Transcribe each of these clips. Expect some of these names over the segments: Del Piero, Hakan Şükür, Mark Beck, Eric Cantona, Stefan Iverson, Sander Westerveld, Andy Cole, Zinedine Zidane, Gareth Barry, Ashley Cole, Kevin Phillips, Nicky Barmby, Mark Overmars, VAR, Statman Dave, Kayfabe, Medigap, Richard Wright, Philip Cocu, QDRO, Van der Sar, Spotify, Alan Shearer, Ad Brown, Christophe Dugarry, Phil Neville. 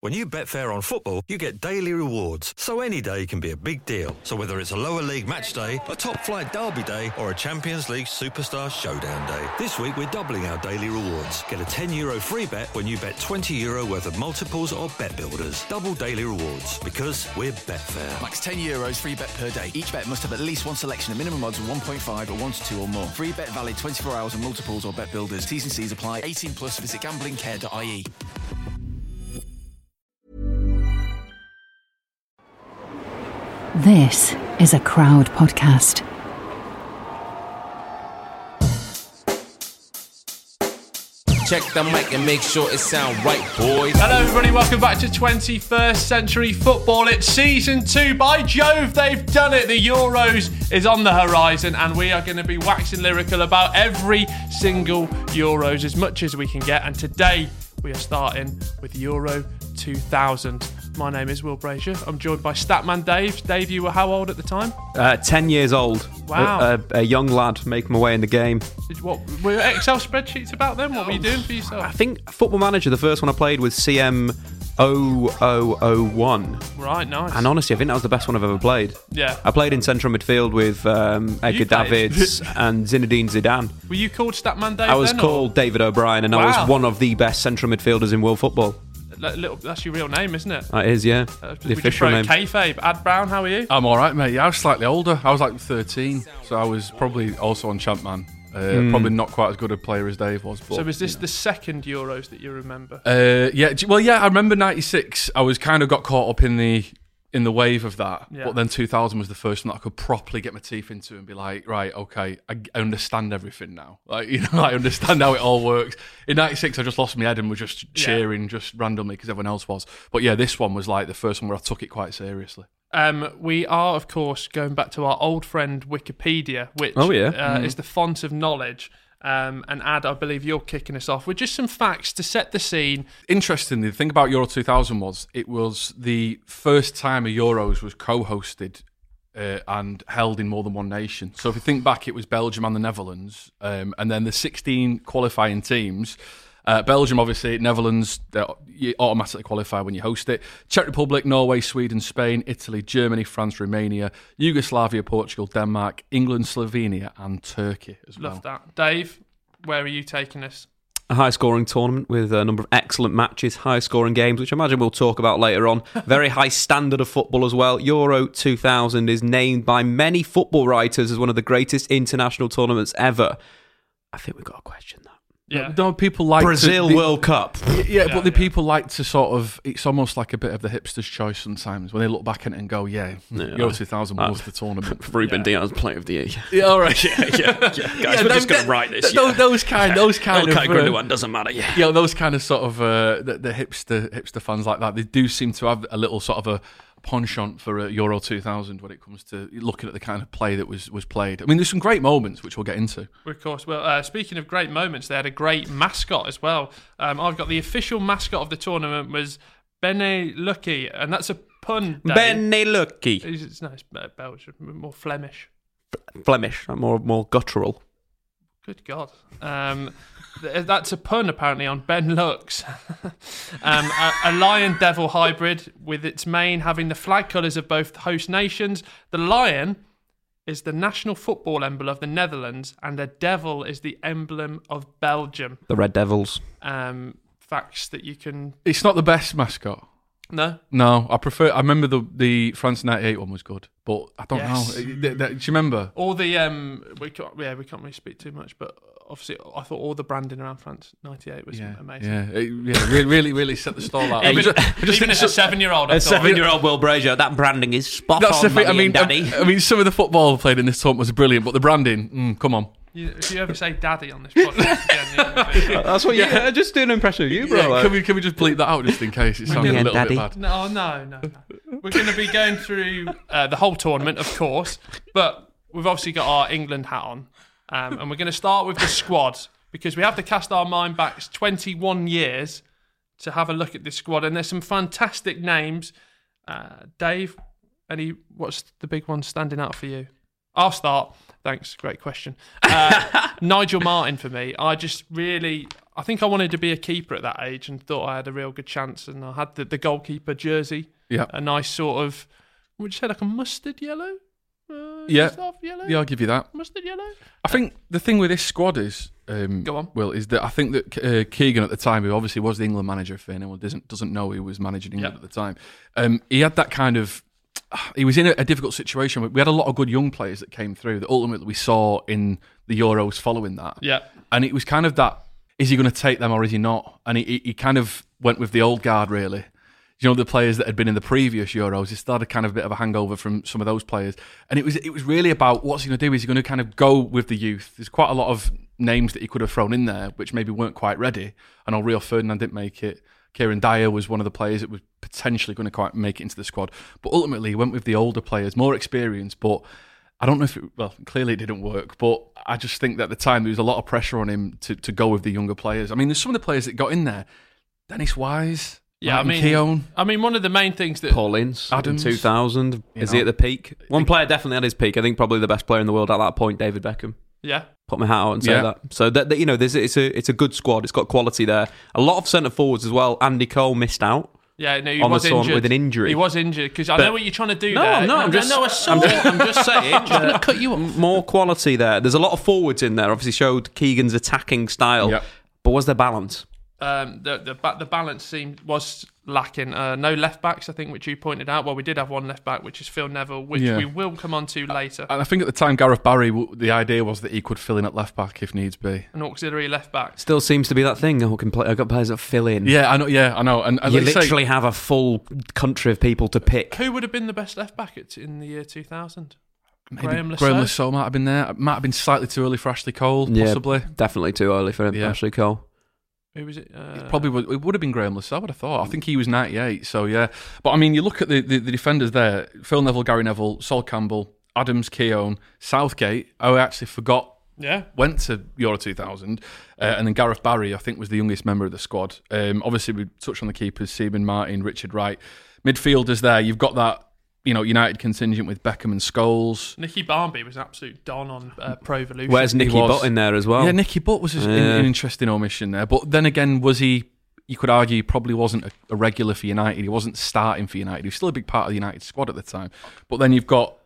When you bet fair on football, you get daily rewards, so any day can be a big deal. So whether it's a lower league match day, a top flight derby day, or a Champions League superstar showdown day, this week we're doubling our daily rewards. Get a €10 free bet when you bet €20 worth of multiples or bet builders. Double daily rewards, because we're Betfair. Max €10 free bet per day. Each bet must have at least one selection of minimum odds of 1.5 or 1 to 2 or more. Free bet valid 24 hours on multiples or bet builders. T's and C's apply. 18 plus. Visit gamblingcare.ie. This is a Crowd podcast. Check the mic and make sure it sounds right, boys. Hello everybody, welcome back to 21st Century Football. It's season 2. By Jove, they've done it. The Euros is on the horizon and we are going to be waxing lyrical about every single Euros as much as we can get. And today we are starting with Euro 2000. My name is Will Brazier. I'm joined by Statman Dave. Dave, you were how old at the time? 10 years old. Wow. A young lad making my way in the game. What were your Excel spreadsheets about then? What were you doing for yourself? I think Football Manager, the first one I played, was CM 0001. Right, nice. And honestly, I think that was the best one I've ever played. Yeah. I played in central midfield with Edgar Davids and Zinedine Zidane. Were you called Statman Dave? I was then, called David O'Brien, and I was one of the best central midfielders in world football. That's your real name, isn't it? That is, yeah. The official name. Kayfabe. Ad Brown, how are you? I'm all right, mate. Yeah, I was slightly older. I was like 13, so I was probably also on Champman. Probably not quite as good a player as Dave was. But, so is this the second Euros that you remember? Yeah, I remember 96. I was kind of got caught up in the wave of that, but then 2000 was the first one that I could properly get my teeth into and be like, right, okay, I understand everything now. Like, you know, I understand how it all works. In 96, I just lost my head and was just cheering just randomly because everyone else was. But yeah, this one was like the first one where I took it quite seriously. We are, of course, going back to our old friend Wikipedia, which is the font of knowledge. And Ad, I believe you're kicking us off with just some facts to set the scene. Interestingly, the thing about Euro 2000 was it was the first time a Euros was co-hosted and held in more than one nation. So if you think back, it was Belgium and the Netherlands, and then the 16 qualifying teams. Belgium, obviously, Netherlands, you automatically qualify when you host it. Czech Republic, Norway, Sweden, Spain, Italy, Germany, France, Romania, Yugoslavia, Portugal, Denmark, England, Slovenia, and Turkey as well. Love that. Dave, where are you taking us? A high-scoring tournament with a number of excellent matches, high-scoring games, which I imagine we'll talk about later on. Very high standard of football as well. Euro 2000 is named by many football writers as one of the greatest international tournaments ever. I think we've got a question there. Yeah, no, people like Brazil World Cup. Yeah, but the people like to sort of. It's almost like a bit of the hipster's choice sometimes when they look back at it and go, Euro 2000 was the tournament. Ruben Diaz, player of the year. Yeah, all right. Guys, we're just going to write this. Those kind of Gundogan doesn't matter. Yeah, you know, those kind of sort of the hipster fans like that. They do seem to have a little sort of a penchant for Euro 2000 when it comes to looking at the kind of play that was played. I mean, there's some great moments, which we'll get into. Of course. Well, speaking of great moments, they had a great mascot as well. I've got the official mascot of the tournament was Benelucky, and that's a pun. Benelucky. It's nice, Belgian, more Flemish. Flemish, more guttural. Good God. That's a pun, apparently, on Ben Lux. A lion-devil hybrid, with its mane having the flag colours of both host nations. The lion is the national football emblem of the Netherlands, and the devil is the emblem of Belgium. The Red Devils. Facts that you can... It's not the best mascot. No? No, I prefer... I remember the France 98 one was good, but I don't know. Do you remember? All the... we can't really speak too much, but... Obviously, I thought all the branding around France 98 was amazing. Yeah, really set the stall out. Even as a 7-year-old. A 7-year-old Will Brazier, that branding is spot on, Daddy. I mean, some of the football played in this tournament was brilliant, but the branding, come on. If you ever say daddy on this podcast, again, that's what I just do an impression of you, bro. Yeah, like. Can we just bleep that out just in case it sounds a little daddy. Bit bad? No. We're going to be going through the whole tournament, of course, but we've obviously got our England hat on. And we're going to start with the squad because we have to cast our mind back 21 years to have a look at this squad. And there's some fantastic names. Dave, what's the big one standing out for you? I'll start. Thanks. Great question. Nigel Martyn for me. I just really... I think I wanted to be a keeper at that age and thought I had a real good chance, and I had the goalkeeper jersey, a nice sort of, would you say like a mustard yellow? I'll give you that. Mustard yellow. I think the thing with this squad is, go on. Will, is that I think that Keegan at the time, who obviously was the England manager, if anyone doesn't know he was managing England at the time, he had that kind of, he was in a difficult situation. We had a lot of good young players that came through that ultimately we saw in the Euros following that. Yeah. And it was kind of that, is he going to take them or is he not? And he kind of went with the old guard, really. You know, the players that had been in the previous Euros, it started kind of a bit of a hangover from some of those players. And it was really about what's he going to do? Is he going to kind of go with the youth? There's quite a lot of names that he could have thrown in there, which maybe weren't quite ready. I know Rio Ferdinand didn't make it. Kieran Dyer was one of the players that was potentially going to quite make it into the squad. But ultimately, he went with the older players, more experience. But I don't know if clearly it didn't work. But I just think that at the time, there was a lot of pressure on him to go with the younger players. I mean, there's some of the players that got in there. Dennis Wise. Yeah, Martin Keown. I mean, one of the main things that Paul Ince, Adams, in 2000, he at the peak? One player definitely had his peak. I think probably the best player in the world at that point, David Beckham. Yeah, put my hat out and say that. So that it's a good squad. It's got quality there. A lot of centre forwards as well. Andy Cole missed out. Yeah, no, he was injured with an injury. He was injured because I know what you're trying to do. No, no, I'm just saying. I'm trying to cut you up. More quality there. There's a lot of forwards in there. Obviously showed Keegan's attacking style, but was there balance? The balance was lacking. No left backs, I think, which you pointed out. Well, we did have one left back, which is Phil Neville, which we will come on to later. And I think at the time, Gareth Barry, the idea was that he could fill in at left back if needs be. An auxiliary left back still seems to be that thing. I've got players that fill in. Yeah, I know. And you literally have a full country of people to pick. Who would have been the best left back in the year 2000? Maybe Graeme Le Saux might have been there. It might have been slightly too early for Ashley Cole, possibly. Definitely too early for Ashley Cole. Who was it? It would have been Graeme Le Saux, I would have thought. I think he was 98, so yeah. But I mean, you look at the defenders there, Phil Neville, Gary Neville, Sol Campbell, Adams, Keown, Southgate, I actually forgot, went to Euro 2000, and then Gareth Barry, I think, was the youngest member of the squad. Obviously, we touched on the keepers, Seaman, Martin, Richard Wright. Midfielders there, you've got that, United contingent with Beckham and Scholes. Nicky Barmby was an absolute don on Pro Evolution. Where's Nicky Butt in there as well? Yeah, Nicky Butt was an interesting omission there. But then again, was he? You could argue he probably wasn't a regular for United. He wasn't starting for United. He was still a big part of the United squad at the time. But then you've got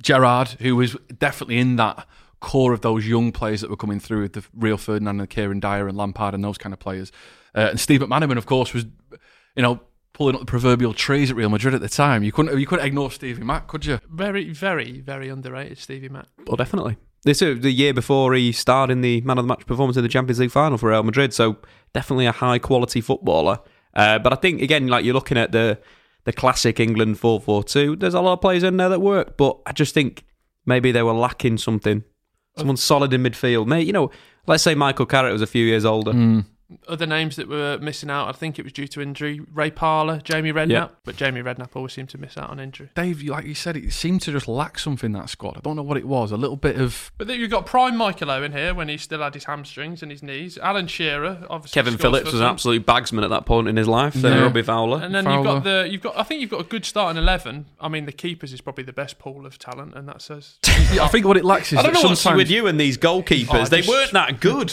Gerrard, who was definitely in that core of those young players that were coming through with the Rio Ferdinand and Kieran Dyer and Lampard and those kind of players. And Steve McManaman, of course, was, pulling up the proverbial trees at Real Madrid at the time. You couldn't ignore Stevie Mac, could you? Very, very, very underrated Stevie Mac. Well, definitely. This is the year before he starred in the Man of the Match performance in the Champions League final for Real Madrid, so definitely a high-quality footballer. But I think, again, like you're looking at the classic England 4-4-2, there's a lot of players in there that work, but I just think maybe they were lacking something. Someone solid in midfield. Mate, let's say Michael Carrick was a few years older. Mm. Other names that were missing out, I think it was due to injury, Ray Parlour, Jamie Redknapp, but Jamie Redknapp always seemed to miss out on injury. Dave, like you said, it seemed to just lack something, that squad. I don't know what it was, a little bit of... But then you've got prime Michael Owen here when he still had his hamstrings and his knees. Alan Shearer, obviously... Kevin Phillips was an absolute bagsman at that point in his life, then Robbie Fowler. And then I think you've got a good starting 11. I mean, the keepers is probably the best pool of talent, and that says... I think what it lacks is... I don't know what's with you and these goalkeepers. They weren't that good.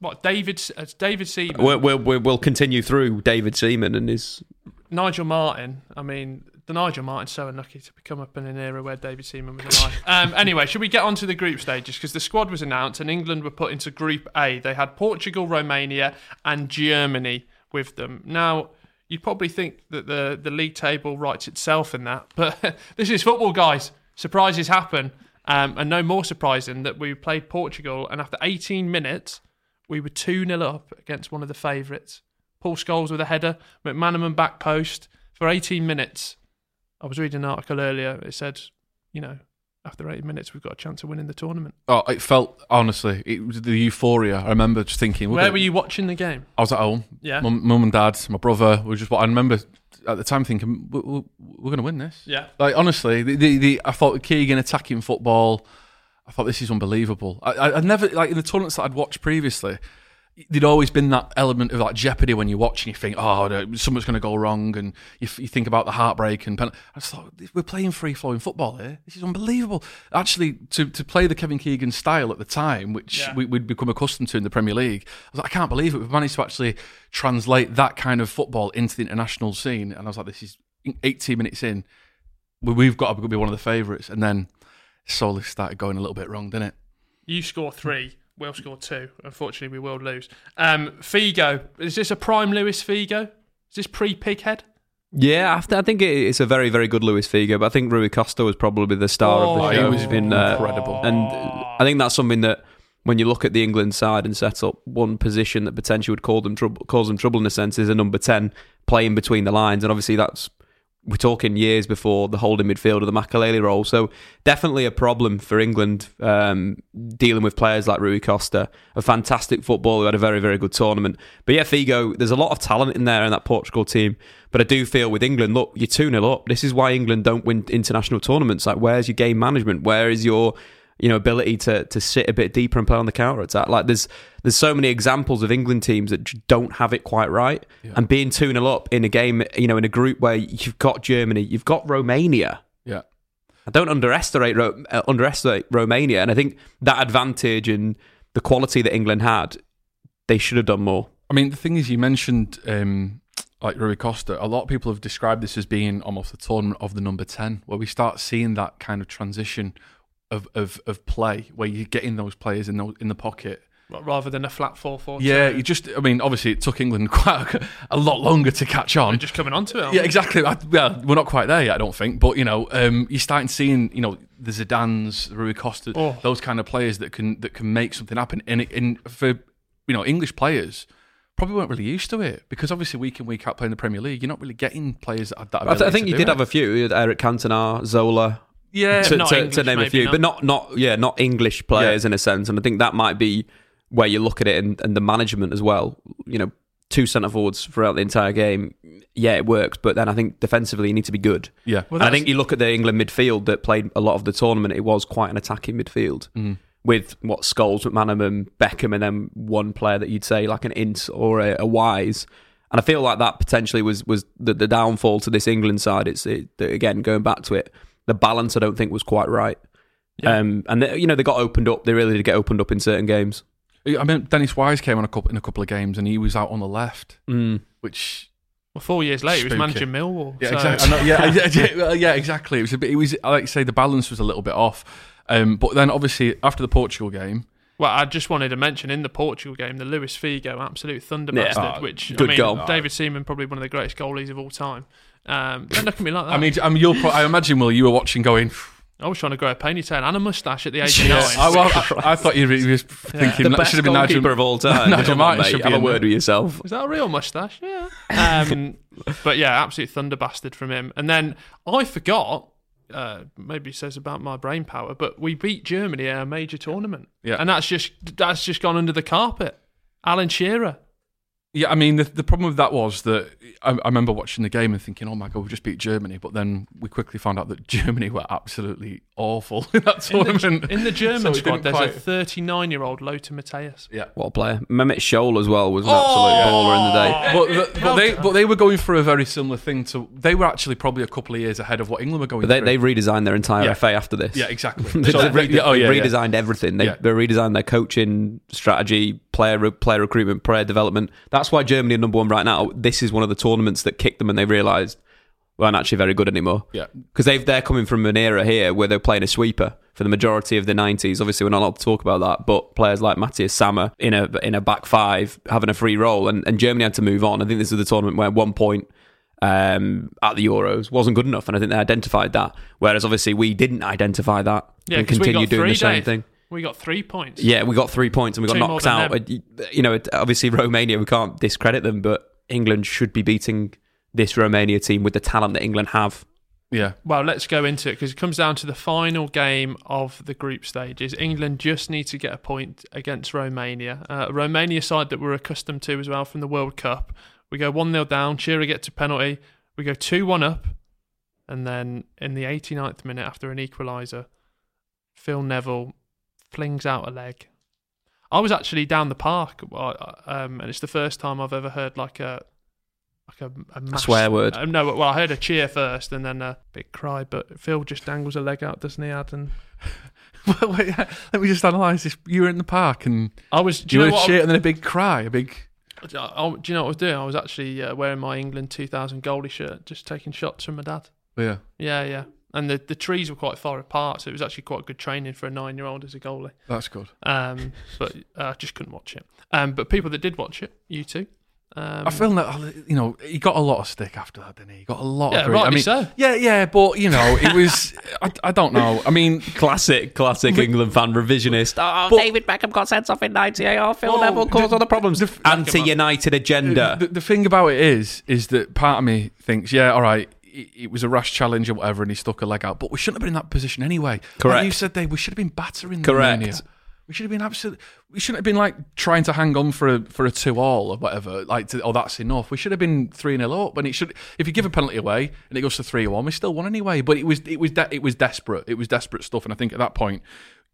What, David Seaman? We'll continue through David Seaman and his... Nigel Martyn. I mean, Nigel Martyn's so unlucky to come up in an era where David Seaman was alive. Anyway, should we get on to the group stages? Because the squad was announced and England were put into Group A. They had Portugal, Romania and Germany with them. Now, you'd probably think that the league table writes itself in that, but this is football, guys. Surprises happen. And no more surprising that we played Portugal and after 18 minutes... We were 2-0 up against one of the favourites. Paul Scholes with a header, McManaman back post for 18 minutes. I was reading an article earlier. It said, after 18 minutes, we've got a chance of winning the tournament. Oh, it felt, honestly, it was the euphoria. I remember just thinking... Where were you watching the game? I was at home. Yeah. Mum and Dad, my brother, was just what I remember at the time thinking, we're going to win this. Yeah. Like, honestly, I thought Keegan attacking football... I thought this is unbelievable. I never, like in the tournaments that I'd watched previously, there'd always been that element of like jeopardy when you watch and you think, oh, something's going to go wrong, and you think about the heartbreak and penalty. I just thought, we're playing free-flowing football here. This is unbelievable. Actually, to play the Kevin Keegan style at the time, which we'd become accustomed to in the Premier League, I was like, I can't believe it. We've managed to actually translate that kind of football into the international scene. And I was like, this is 18 minutes in. We've got to be one of the favourites. And then slowly started going a little bit wrong, didn't it? You score 3. We'll score 2. Unfortunately, we will lose. Figo, is this a prime Luis Figo? Is this pre-Pighead? Yeah, I think it's a very, very good Luis Figo, but I think Rui Costa was probably the star of the show. He was incredible. And I think that's something that, when you look at the England side and set up, one position that potentially would cause them trouble in a sense is a number 10 playing between the lines. And obviously that's, we're talking years before the holding midfielder, the Makaleli role. So definitely a problem for England dealing with players like Rui Costa, a fantastic footballer who had a very, very good tournament. But yeah, Figo, there's a lot of talent in there in that Portugal team. But I do feel with England, look, you're 2-0 up. This is why England don't win international tournaments. Like, where's your game management? Where is your ability to sit a bit deeper and play on the counter attack? Like, there's so many examples of England teams that don't have it quite right. Yeah. And being 2-0 up in a game, in a group where you've got Germany, you've got Romania. Yeah, I don't underestimate Romania, and I think that advantage and the quality that England had, they should have done more. I mean, the thing is, you mentioned like Rui Costa. A lot of people have described this as being almost the tournament of the number 10, where we start seeing that kind of transition of play, where you're getting those players in the pocket rather than a flat 4-4. Yeah, you just, I mean, obviously it took England quite a lot longer to catch on. They're just coming on to it. Yeah, exactly. We're not quite there yet, I don't think. But you're starting seeing the Zidanes, the Rui Costa, those kind of players that can make something happen. And for English players, probably weren't really used to it, because obviously week in, week out playing the Premier League, you're not really getting players that have that ability. I think you did have a few, Eric Cantona, Zola. Yeah, to name a few, but not English players in a sense, and I think that might be where you look at it and the management as well. 2 centre forwards throughout the entire game, it works, but then I think defensively you need to be good. Yeah, well, and I think you look at the England midfield that played a lot of the tournament; it was quite an attacking midfield with Scholes, McManaman, Beckham, and then one player that you'd say like an Ince or a Wise. And I feel like that potentially was the downfall to this England side. Again, going back to it. The balance, I don't think, was quite right. Yeah. And they got opened up. They really did get opened up in certain games. I mean, Dennis Wise came on a couple of games and he was out on the left, which... Well, 4 years later, spooky. He was managing Millwall. Yeah, so. Exactly. Exactly. It was like you say, the balance was a little bit off. But then, obviously, after the Portugal game... Well, I just wanted to mention in the Portugal game, the Luís Figo absolute thunder bastard, which, goal. David Seaman, probably one of the greatest goalies of all time. Don't look at me like that. I mean, I imagine, Will, you were watching going... I was trying to grow a ponytail and a moustache at the age of 9. I thought you were thinking that should have been Nigel of all time. Nigel Martyn should be have a word with yourself. Is that a real moustache? Yeah. But yeah, absolute thunder bastard from him. And then I forgot... maybe it says about my brain power, but we beat Germany at a major tournament, and that's just gone under the carpet. Alan Shearer. Yeah, I mean the problem with that was that I remember watching the game and thinking, oh my god, we just beat Germany, but then we quickly found out that Germany were absolutely awful in that tournament. In the German squad, there's a 39-year-old Lothar Matthäus. Yeah, what a player. Mehmet Scholl as well was an absolute baller in the day. But they were going through a very similar thing to. They were actually probably a couple of years ahead of what England were going through. They redesigned their entire FA after this. Yeah, exactly. They redesigned everything. They redesigned their coaching strategy, player recruitment, player development. That's why Germany are number 1 right now. This is one of the tournaments that kicked them and they realised we aren't actually very good anymore. Yeah, because they're coming from an era here where they're playing a sweeper for the majority of the 90s. Obviously, we're not allowed to talk about that, but players like Matthias Sammer in a back five having a free roll, and Germany had to move on. I think this is the tournament where one point at the Euros wasn't good enough, and I think they identified that, whereas obviously we didn't identify that and continue doing the same thing. We got 3 points. Yeah, we got 3 points and we got knocked out. Obviously Romania, we can't discredit them, but England should be beating this Romania team with the talent that England have. Yeah. Well, let's go into it, because it comes down to the final game of the group stages. England just need to get a point against Romania. A Romania side that we're accustomed to as well from the World Cup. We go 1-0 down, Shearer gets a penalty. We go 2-1 up, and then in the 89th minute after an equaliser, Phil Neville flings out a leg. I was actually down the park, and it's the first time I've ever heard like a swear word. No, well, I heard a cheer first and then a big cry. But Phil just dangles a leg out, doesn't he, Ad? And well, yeah, let me just analyse this. You were in the park and I was. Do you know what? A cheer and then a big cry, a big. Do you know what I was doing? I was actually wearing my England 2000 goalie shirt, just taking shots from my dad. Yeah. Yeah. And the trees were quite far apart, so it was actually quite good training for a 9-year-old as a goalie. That's good. But I just couldn't watch it. But people that did watch it, you two. I feel that, you know, he got a lot of stick after that, didn't he? He got a lot of grief. Rightly so. Yeah, but, you know, it was, I don't know. I mean, classic England fan, revisionist. But David Beckham got sent off in 98. Phil Neville caused all the problems. Anti-United agenda. The thing about it is that part of me thinks, yeah, all right, it was a rash challenge or whatever, and he stuck a leg out. But we shouldn't have been in that position anyway. Correct. Like you said, Dave, we should have been battering them. Correct. Mania. We should have been We shouldn't have been like trying to hang on for a 2-2 or whatever. Like, that's enough. We should have been 3-0 up. And it should. If you give a penalty away and it goes to 3-1, we still won anyway. But it was desperate. It was desperate stuff. And I think at that point,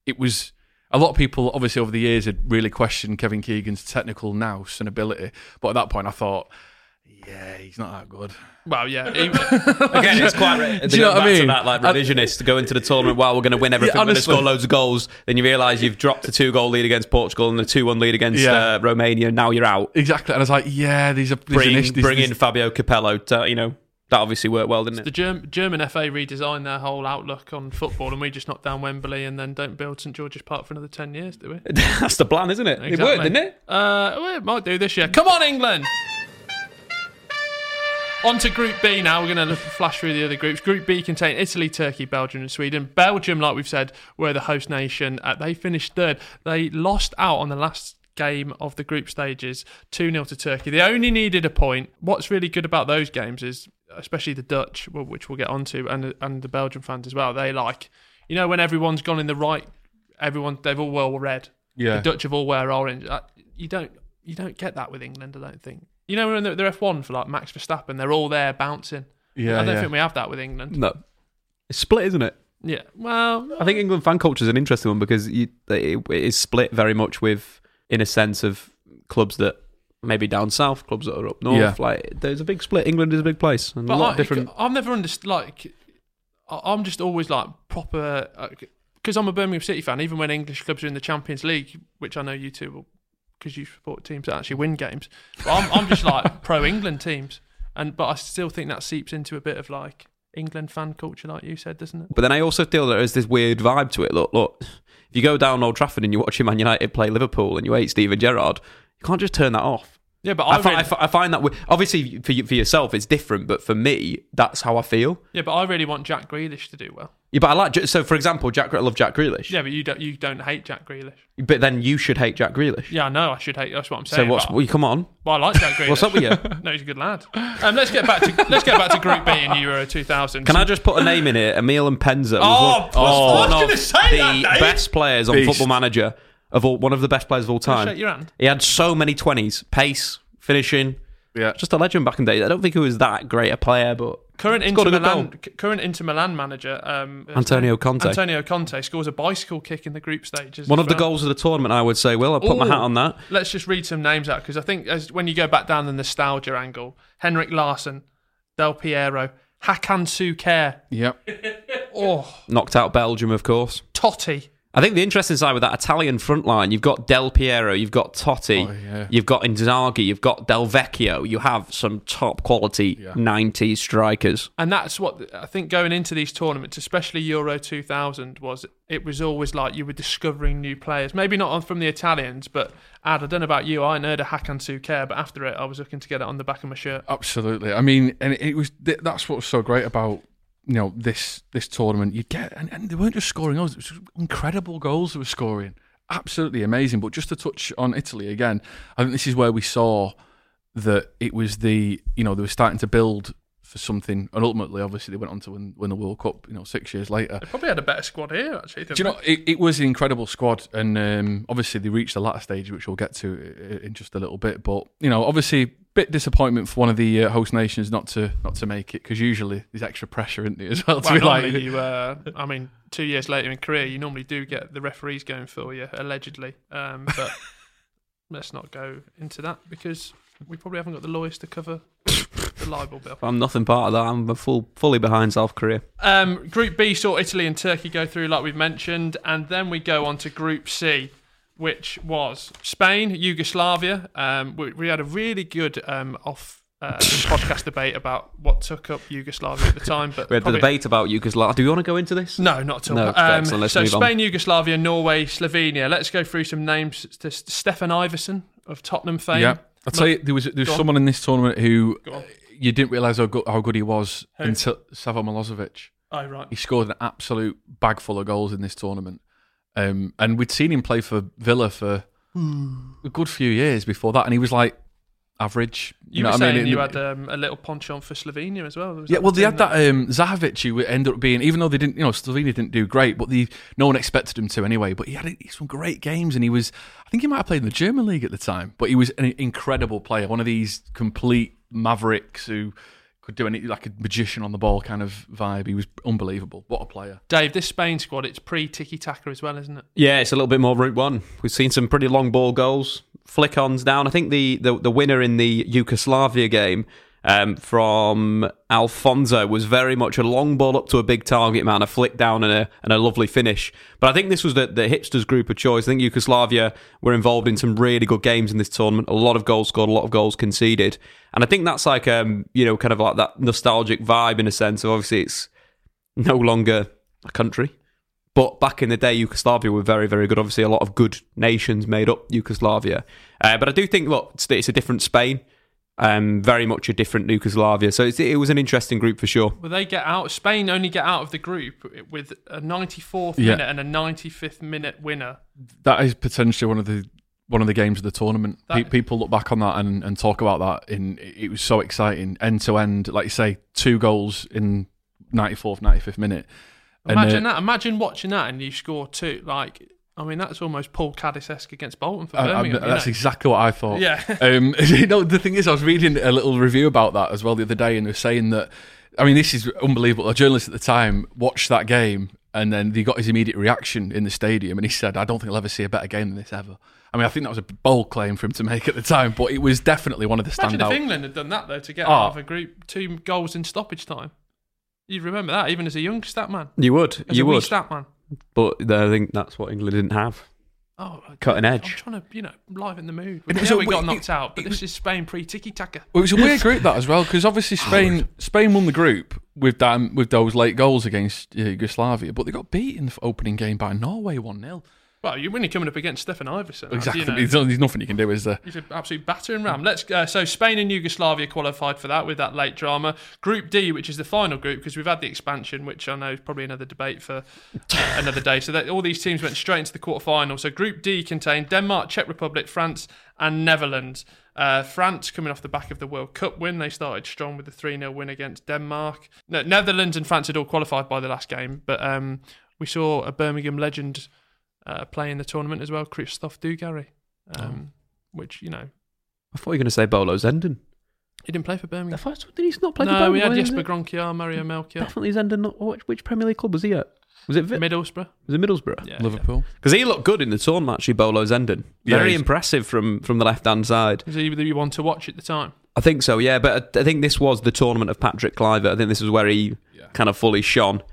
it was. A lot of people, obviously, over the years had really questioned Kevin Keegan's technical nous and ability. But at that point, I thought, yeah, he's not that good. Well, yeah. Again, it's quite rare. Do you know what I mean? To that, like, revisionist to go into the tournament, wow, we're going to win everything, we're going to score loads of goals. Then you realise you've dropped a 2-goal lead against Portugal and a 2-1 lead against Romania, and now you're out. Exactly. And I was like, yeah, these are... Bring in Fabio Capello, you know. That obviously worked well, didn't it? The German FA redesigned their whole outlook on football, and we just knocked down Wembley and then don't build St George's Park for another 10 years, do we? That's the plan, isn't it? Exactly. It worked, didn't it? Well, it might do this year. Come on, England! On to Group B now. We're going to flash through the other groups. Group B contained Italy, Turkey, Belgium and Sweden. Belgium, like we've said, were the host nation. They finished third. They lost out on the last game of the group stages, 2-0 to Turkey. They only needed a point. What's really good about those games is, especially the Dutch, which we'll get onto, and the Belgian fans as well, they like, you know, when everyone's gone in the right, they've all well red. Yeah. The Dutch have all wear orange. You don't get that with England, I don't think. You know, when they're F1 for like Max Verstappen, they're all there bouncing. Yeah, I don't think we have that with England. No, it's split, isn't it? Yeah. Well, I think England fan culture is an interesting one because it is split very much with, in a sense, of clubs that maybe down south, clubs that are up north. Yeah. Like there's a big split. England is a big place, and but a lot different. I've never understood. Like, I'm just always like proper because I'm a Birmingham City fan. Even when English clubs are in the Champions League, which I know you two will. Because you support teams that actually win games. But I'm just like pro-England teams. But I still think that seeps into a bit of like England fan culture, like you said, doesn't it? But then I also feel there is this weird vibe to it. Look, if you go down Old Trafford and you watch Man United play Liverpool and you hate Steven Gerrard, you can't just turn that off. Yeah, but I find that... Obviously, for yourself, it's different, but for me, that's how I feel. Yeah, but I really want Jack Grealish to do well. Yeah, but I like... So, for example, I love Jack Grealish. Yeah, but you don't hate Jack Grealish. But then you should hate Jack Grealish. Yeah, I know, I should hate... That's what I'm saying. So, come on. Well, I like Jack Grealish. What's up with you? No, he's a good lad. Let's get back to Group B in Euro 2000. Can I just put a name in here? Emil and Penza. I was going to say that, Dave. Best players on Football Manager... One of the best players of all time. Shake your hand. He had so many 20s. Pace, finishing. Yeah. Just a legend back in the day. I don't think he was that great a player, but... Current Inter Milan manager... Antonio Conte. Antonio Conte scores a bicycle kick in the group stages. One of the goals of the tournament, I would say, Will. I'll put my hat on that. Let's just read some names out, because I think when you go back down the nostalgia angle, Henrik Larsson, Del Piero, Hakan Şükür. Yep. Knocked out Belgium, of course. Totti. I think the interesting side with that Italian front line, you've got Del Piero, you've got Totti, you've got Inzaghi, you've got Del Vecchio. You have some top quality 90s strikers. And that's what I think going into these tournaments, especially Euro 2000, it was always like you were discovering new players. Maybe not from the Italians, but Ad, I don't know about you, I heard of Hakan Şükür, but after it, I was looking to get it on the back of my shirt. Absolutely. I mean, and that's what was so great about, you know, this tournament. You'd get, and they weren't just scoring goals, it was incredible goals they were scoring. Absolutely amazing. But just to touch on Italy again, I think this is where we saw that it was they were starting to build for something, and ultimately, obviously, they went on to win the World Cup. 6 years later, they probably had a better squad here. Actually, didn't they? It was an incredible squad, and obviously, they reached the latter stage, which we'll get to in just a little bit. But obviously, bit disappointment for one of the host nations not to make it, because usually there's extra pressure, isn't there, as well? To normally, 2 years later in Korea, you normally do get the referees going for you, allegedly. But let's not go into that, because we probably haven't got the lawyers to cover the libel bill. I'm nothing part of that. I'm fully behind South Korea. Group B saw Italy and Turkey go through, like we've mentioned, and then we go on to Group C, which was Spain, Yugoslavia. We had a really good podcast debate about what took up Yugoslavia at the time. But we had the debate about Yugoslavia. Do you want to go into this? No, not at all. No, excellent. Let's move on. Spain, Yugoslavia, Norway, Slovenia. Let's go through some names. Stefan Iverson of Tottenham fame. Yeah. I'll tell you, there was someone in this tournament who you didn't realise how good he was until Savo Milosevic. Oh, right. He scored an absolute bag full of goals in this tournament. And we'd seen him play for Villa for a good few years before that, and he was like average. You had a little penchant for Slovenia as well. They had that Zahavic, who ended up being, even though they didn't, Slovenia didn't do great, but no one expected him to anyway. But he had some great games, and I think he might have played in the German league at the time, but he was an incredible player, one of these complete mavericks who could do anything, like a magician on the ball kind of vibe. He was unbelievable. What a player. Dave, this Spain squad, it's pre-tiki-taka as well, isn't it? Yeah, it's a little bit more Route 1. We've seen some pretty long ball goals, flick-ons down. I think the winner in the Yugoslavia game from Alfonso was very much a long ball up to a big target man, a flick down and a lovely finish. But I think this was the hipsters group of choice. I think Yugoslavia were involved in some really good games in this tournament. A lot of goals scored, a lot of goals conceded. And I think that's like, kind of like that nostalgic vibe in a sense. So obviously it's no longer a country. But back in the day, Yugoslavia were very, very good. Obviously a lot of good nations made up Yugoslavia. But I do think, look, it's a different Spain. Very much a different Yugoslavia. So it was an interesting group for sure. Well, they get out. Spain only get out of the group with a 94th minute and a 95th minute winner. That is potentially one of the games of the tournament. People look back on that and talk about that. It was so exciting, end to end. Like you say, two goals in 94th, 95th minute. Imagine that. Imagine watching that and you score two. That's almost Paul Caddis-esque against Bolton for Birmingham. That's exactly what I thought. Yeah. The thing is, I was reading a little review about that as well the other day, and they were saying that, this is unbelievable. A journalist at the time watched that game, and then he got his immediate reaction in the stadium, and he said, "I don't think I'll ever see a better game than this ever." I think that was a bold claim for him to make at the time, but it was definitely one of the standouts. Imagine if England had done that, though, to get out of a group, two goals in stoppage time. You'd remember that, even as a young stat man. You would. As you a would. Wee stat man. But I think that's what England didn't have. Oh, cutting edge. I'm trying to, liven the mood. We got knocked out, but this is Spain pre-tiki-taka. Well, it was a weird group that as well, because obviously Spain won the group with those late goals against Yugoslavia, but they got beat in the opening game by Norway 1-0. Well, when you're coming up against Stefan Iverson. Exactly. There's nothing you can do, is there? He's an absolute battering ram. So Spain and Yugoslavia qualified for that with that late drama. Group D, which is the final group, because we've had the expansion, which I know is probably another debate for another day. So all these teams went straight into the quarterfinal. So Group D contained Denmark, Czech Republic, France and Netherlands. France coming off the back of the World Cup win. They started strong with the 3-0 win against Denmark. Netherlands and France had all qualified by the last game, but we saw a Birmingham legend play in the tournament as well, Christophe Dugarry, which, I thought you were going to say Bolo Zenden. He didn't play for Birmingham. Did he not play for Birmingham? No, we had Jesper Grønkjær, Mario Melchior. Definitely Zenden. Which Premier League club was he at? Was it Middlesbrough? Was it Middlesbrough? Yeah, Liverpool. Because he looked good in the tournament, actually, Bolo Zenden. Very impressive from the left-hand side. Was he the one to watch at the time? I think so, yeah. But I think this was the tournament of Patrick Kluivert. I think this was where he kind of fully shone.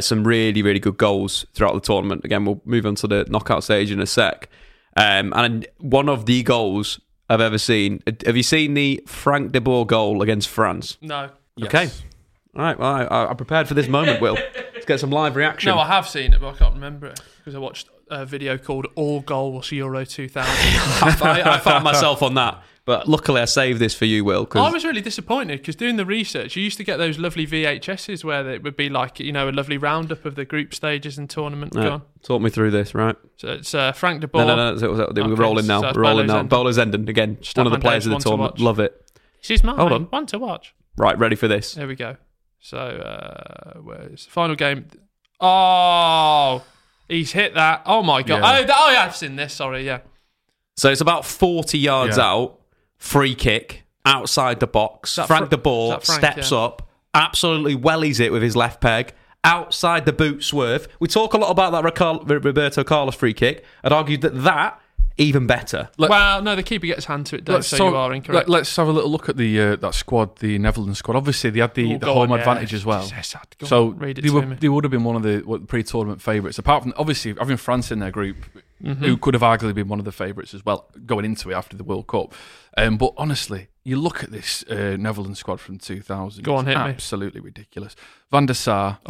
Some really, really good goals throughout the tournament. Again, we'll move on to the knockout stage in a sec. And one of the goals I've ever seen. Have you seen the Frank de Boer goal against France? No. Okay. Yes. All right. Well, I prepared for this moment, Will. Let's get some live reaction. No, I have seen it, but I can't remember it because I watched a video called All Goals Euro 2000. I found myself on that. But luckily I saved this for you, Will. Cause I was really disappointed because doing the research, you used to get those lovely VHSs where it would be like, a lovely roundup of the group stages and tournament. Yeah. Go on. Talk me through this, right? So it's Frank de Boer. We're rolling now. We're rolling now. Bolo Zenden, again, one of the players of the tournament. Love it. She's mine. Hold on. One to watch. Right, ready for this. There we go. So, where is the final game? Oh, he's hit that. Oh, my God. Yeah. Oh, yeah, I've seen this. Sorry, yeah. So it's about 40 yards out, free kick, outside the box. Frank de Boer steps up, absolutely wellies it with his left peg, outside the boot swerve. We talk a lot about that Roberto Carlos free kick. I'd argued that even better. Well, no, the keeper gets hand to it, though, so you are incorrect. Let's have a little look at the that squad, the Netherlands squad. Obviously, they had the home advantage as well. So they would have been one of the pre-tournament favourites. Apart from, obviously, having France in their group, who could have arguably been one of the favourites as well, going into it after the World Cup. But honestly, you look at this Netherlands squad from 2000. Go on, hit me. Absolutely ridiculous. Van der Sar,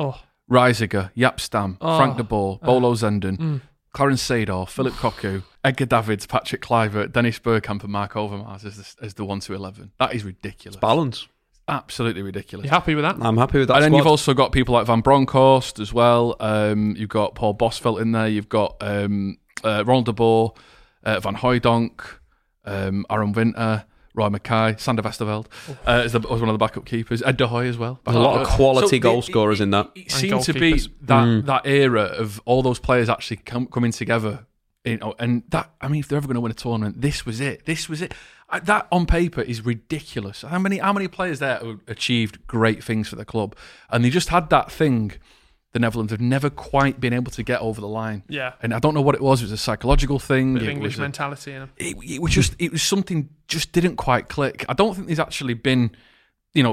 Reiziger, Jaap Stam, Frank de Boer, Bolo Zenden, Clarence Seedorf, Philip Cocu, Edgar Davids, Patrick Kluivert, Dennis Bergkamp and Mark Overmars as the 1-11. That is ridiculous. It's balance. Absolutely ridiculous. You happy with that? I'm happy with that. And then you've also got people like Van Bronckhorst as well. You've got Paul Bosvelt in there. You've got Ronald de Boer, Van Hooijdonk, Aaron Winter, Roy Mackay, Sander Westerveld was one of the backup keepers. Ed de Hooy as well. There's a lot of quality goal scorers in that. It seemed to be that era of all those players actually coming together. And that, I mean, if they're ever going to win a tournament, this was it. That on paper is ridiculous. How many players there achieved great things for the club? And they just had that thing. The Netherlands have never quite been able to get over the line. Yeah. And I don't know what it was. It was a psychological thing. Bit of English mentality in them. It was something just didn't quite click. I don't think there's actually been,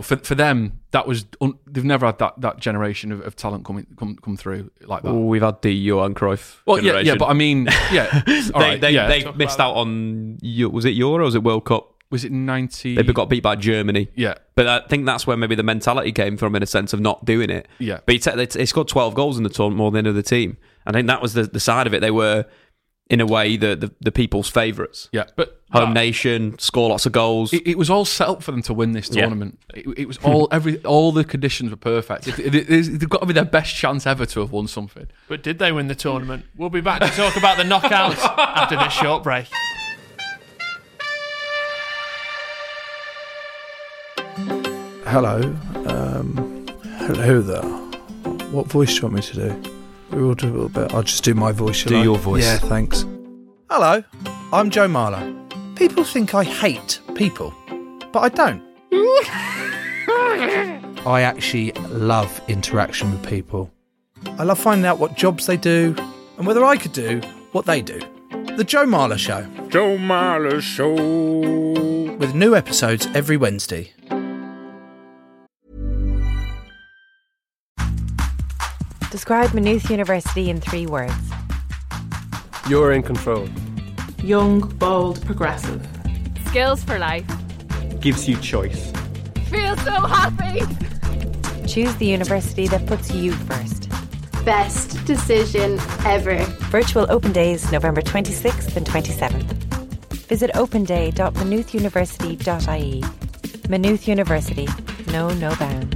for them, that was, they've never had that generation of talent come through like that. Well, we've had the Johan Cruyff generation. Yeah, but I mean, They missed out on, was it Euro or was it World Cup? Was it 90? They got beat by Germany. Yeah. But I think that's where maybe the mentality came from in a sense of not doing it. Yeah. But he scored 12 goals in the tournament more than any other team. I think that was the side of it. They were, in a way, the people's favourites. Yeah. But home nation, score lots of goals. It was all set up for them to win this tournament. Yeah. It was all the conditions were perfect. They've got to be their best chance ever to have won something. But did they win the tournament? We'll be back to talk about the knockouts after this short break. Hello, hello there. What voice do you want me to do? We will do a little bit. I'll just do my voice. Do your voice. Yeah, thanks. Hello, I'm Joe Marler. People think I hate people, but I don't. I actually love interaction with people. I love finding out what jobs they do and whether I could do what they do. The Joe Marler Show. Joe Marler Show. With new episodes every Wednesday. Describe Maynooth University in 3 words. You're in control. Young, bold, progressive. Skills for life. Gives you choice. Feel so happy. Choose the university that puts you first. Best decision ever. Virtual Open Days, November 26th and 27th. Visit openday.maynoothuniversity.ie. Maynooth University. No bounds.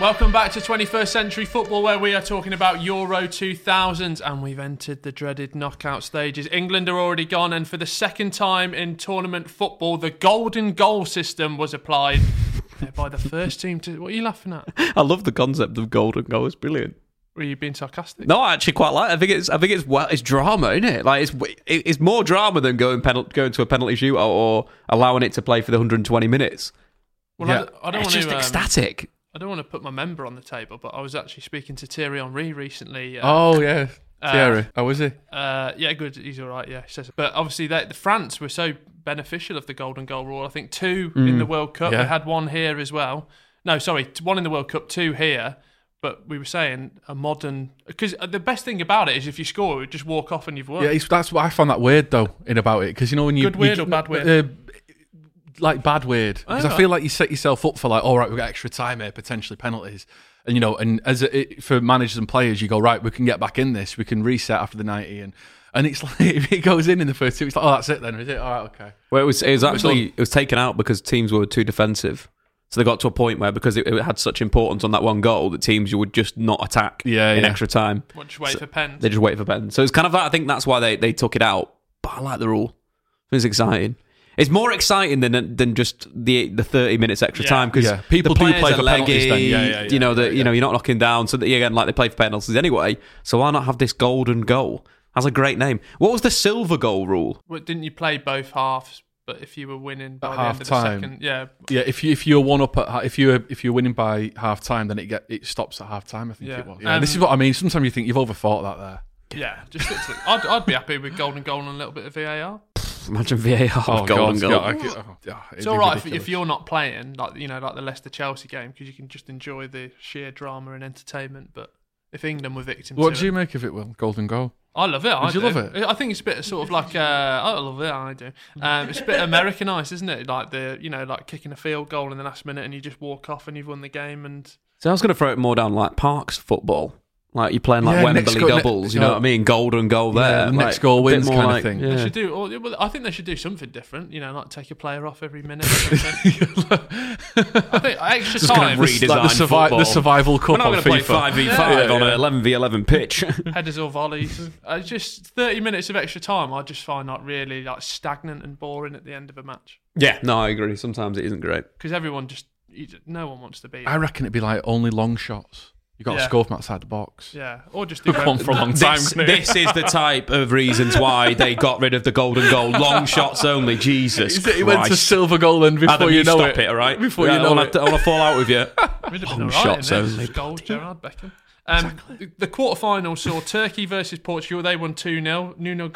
Welcome back to 21st Century Football, where we are talking about Euro 2000, and we've entered the dreaded knockout stages. England are already gone, and for the second time in tournament football, the golden goal system was applied by the first team to... What are you laughing at? I love the concept of golden goal. It's brilliant. Were you being sarcastic? No, I actually quite like it. I think it's drama, isn't it? Like it's more drama than going to a penalty shootout or allowing it to play for the 120 minutes. Well, yeah. I don't want to. It's just ecstatic. I don't want to put my member on the table, but I was actually speaking to Thierry Henry recently. Thierry. How is he? Yeah, good. He's all right, yeah. But obviously, France were so beneficial of the golden goal rule. I think 2 in the World Cup. Yeah. They had 1 here as well. No, sorry, 1 in the World Cup, 2 here. But we were saying a modern... Because the best thing about it is if you score, you just walk off and you've won. Yeah, that's what I found that weird, though, about it. Because, you know, when you... Good weird or bad weird? Like, bad weird. Because I feel like you set yourself up for, like, all right, we've got extra time here, potentially penalties. And, you know, and for managers and players, you go, right, we can get back in this. We can reset after the 90. And it's like, if it goes in the first two, it's like, oh, that's it then, is it? All right, okay. Well, it was taken out because teams were too defensive. So they got to a point where, because it had such importance on that one goal, that teams would just not attack in extra time. They just wait for pens. So it's kind of like, I think that's why they took it out. But I like the rule. It's exciting. It's more exciting than just the 30 minutes extra time, because people do play for penalties then. You know, you're not knocking down. So that, again, like, they play for penalties anyway. So why not have this golden goal? That's a great name. What was the silver goal rule? Well, didn't you play both halves? But if you were winning by the end of the second, if you're one up at if you're winning by half time, then it stops at half time. I think it was. This is what I mean. Sometimes you think you've overthought that there. Yeah, just literally. I'd be happy with golden goal and a little bit of VAR. Imagine VAR golden goal. It's all right if you're not playing, like the Leicester Chelsea game, because you can just enjoy the sheer drama and entertainment. But if England were victims, what do you make of it, Will? Golden goal. I love it. Did you love it? I think it's a bit of sort of like I love it. I do. It's a bit Americanized, isn't it? Like like kicking a field goal in the last minute and you just walk off and you've won the game. And so I was going to throw it more down like Parks football, like you're playing like Wembley doubles. You know what I mean? Golden goal there, the next goal wins kind of thing. Yeah. They should I think they should do something different. You know, like take a player off every minute. Or something. I think extra time. Just kind of redesign like the survival cup. We're not going to play 5v5 on an 11v11 pitch. Headers or volleys. Just 30 minutes of extra time. I just find really stagnant and boring at the end of a match. Yeah, no, I agree. Sometimes it isn't great because everyone no one wants to be. I reckon it'd be like only long shots. You got to score from outside the box. Yeah, or just do on for a long time. This is the type of reasons why they got rid of the golden goal, long shots only. Jesus Christ! It went to silver goal, and before Adam, you know stop it, all right? Before you know it, I want to fall out with you. Long shots only. Goal, Gerrard, Beckham. Exactly. The quarterfinal saw Turkey versus Portugal. They won 2-0. Nuno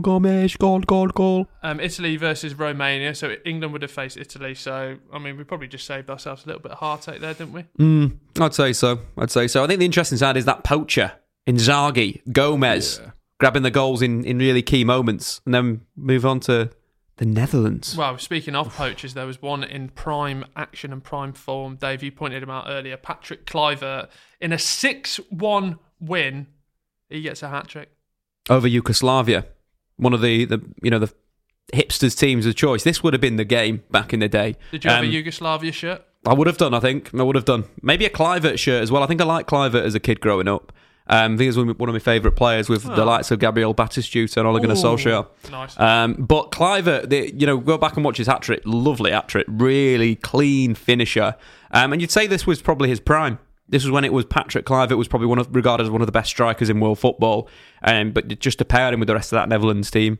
Gomes, goal. Italy versus Romania. So England would have faced Italy. So, I mean, we probably just saved ourselves a little bit of heartache there, didn't we? I'd say so. I think the interesting side is that poacher, Inzaghi, Gomez, grabbing the goals in really key moments. And then move on to the Netherlands. Well, speaking of poachers, there was one in prime action and prime form. Dave, you pointed him out earlier. Patrick Kluivert, in a 6-1 win, he gets a hat-trick. Over Yugoslavia, one of the hipsters' teams of choice. This would have been the game back in the day. Did you have a Yugoslavia shirt? I would have done, I think. Maybe a Kluivert shirt as well. I think I liked Kluivert as a kid growing up. I think he was one of my favourite players with the likes of Gabriel Batistuta and Ole Gunnar Solskjaer. Nice. But Kluivert, go back and watch his hat-trick. Lovely hat-trick. Really clean finisher. And you'd say this was probably his prime. This was when it was Patrick Kluivert was probably regarded as one of the best strikers in world football. But just to pair him with the rest of that Netherlands team,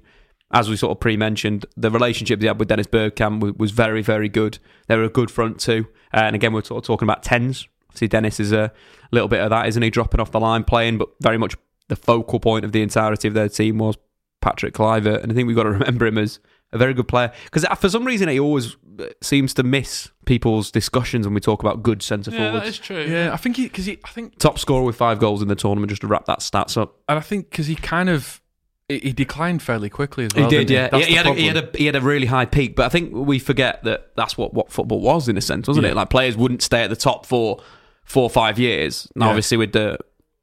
as we sort of pre-mentioned, the relationship they had with Dennis Bergkamp was very, very good. They were a good front two. And again, we're sort of talking about tens. Obviously, Dennis is a little bit of that, isn't he? Dropping off the line, playing, but very much the focal point of the entirety of their team was Patrick Kluivert. And I think we've got to remember him as a very good player. Because for some reason, he always seems to miss people's discussions when we talk about good centre-forwards. Yeah, that is true. Yeah, I think I think top scorer with 5 goals in the tournament, just to wrap that stats up. And I think because he kind of... He declined fairly quickly as well. He did, yeah. He had a really high peak, but I think we forget that's what football was in a sense, wasn't it? Like, players wouldn't stay at the top for 4 or 5 years. Now, obviously, with the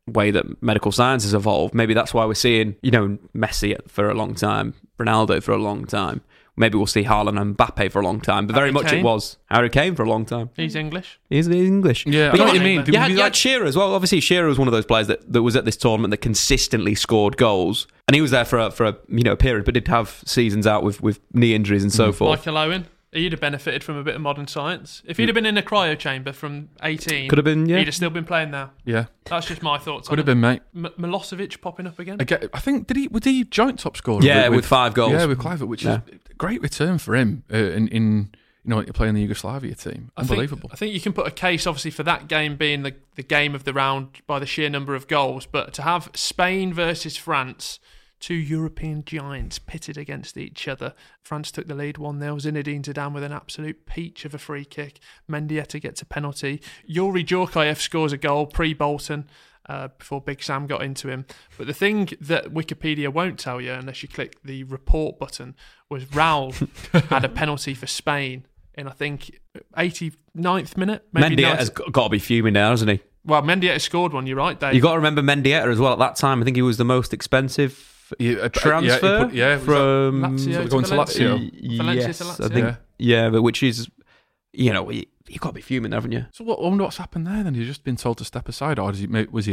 way that medical science has evolved, maybe that's why we're seeing, Messi for a long time, Ronaldo for a long time. Maybe we'll see Haaland and Mbappe for a long time, but very much it was Harry Kane for a long time. He's English. He's English. Yeah, but I know what you mean. You had Shearer as well. Obviously, Shearer was one of those players that was at this tournament that consistently scored goals, and he was there for a period, but did have seasons out with knee injuries and so forth. Michael Owen, he'd have benefited from a bit of modern science. If he'd have been in a cryo chamber from 18, could have been. Yeah, he'd have still been playing now. Yeah, that's just my thoughts. Could have been, mate. Milosevic popping up again. I think was he joint top scorer? Yeah, with 5 goals. Yeah, with Kluivert, which is. Great return for him in playing the Yugoslavia team. Unbelievable. I think you can put a case, obviously, for that game being the game of the round by the sheer number of goals, but to have Spain versus France Two European giants pitted against each other. France took the lead 1-0. Zinedine Zidane with an absolute peach of a free kick. Mendieta gets a penalty. Yuri Jorkaeff scores a goal pre-Bolton, before Big Sam got into him. But the thing that Wikipedia won't tell you, unless you click the report button, was Raul had a penalty for Spain in, I think, 89th minute. Mendieta's got to be fuming now, hasn't he? Well, Mendieta scored one, you're right, Dave. You've got to remember Mendieta as well. At that time, I think he was the most expensive transfer. From Lazio going to Lazio. Yes, to Lazio. I think, but which is, you know... You've got to be fuming, haven't you? So what? I wonder what's happened there then. He's just been told to step aside, or was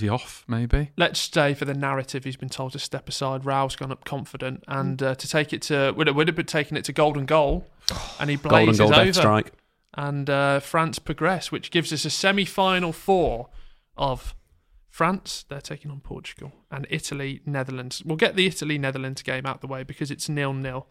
he off, maybe? Let's stay for the narrative. He's been told to step aside. Raul's gone up confident, and to take it to... Would have been taking it to golden goal, and he blazes golden goal, over. Strike. And France progress, which gives us a semi-final four of France. They're taking on Portugal. And Italy, Netherlands. We'll get the Italy-Netherlands game out the way because it's 0-0.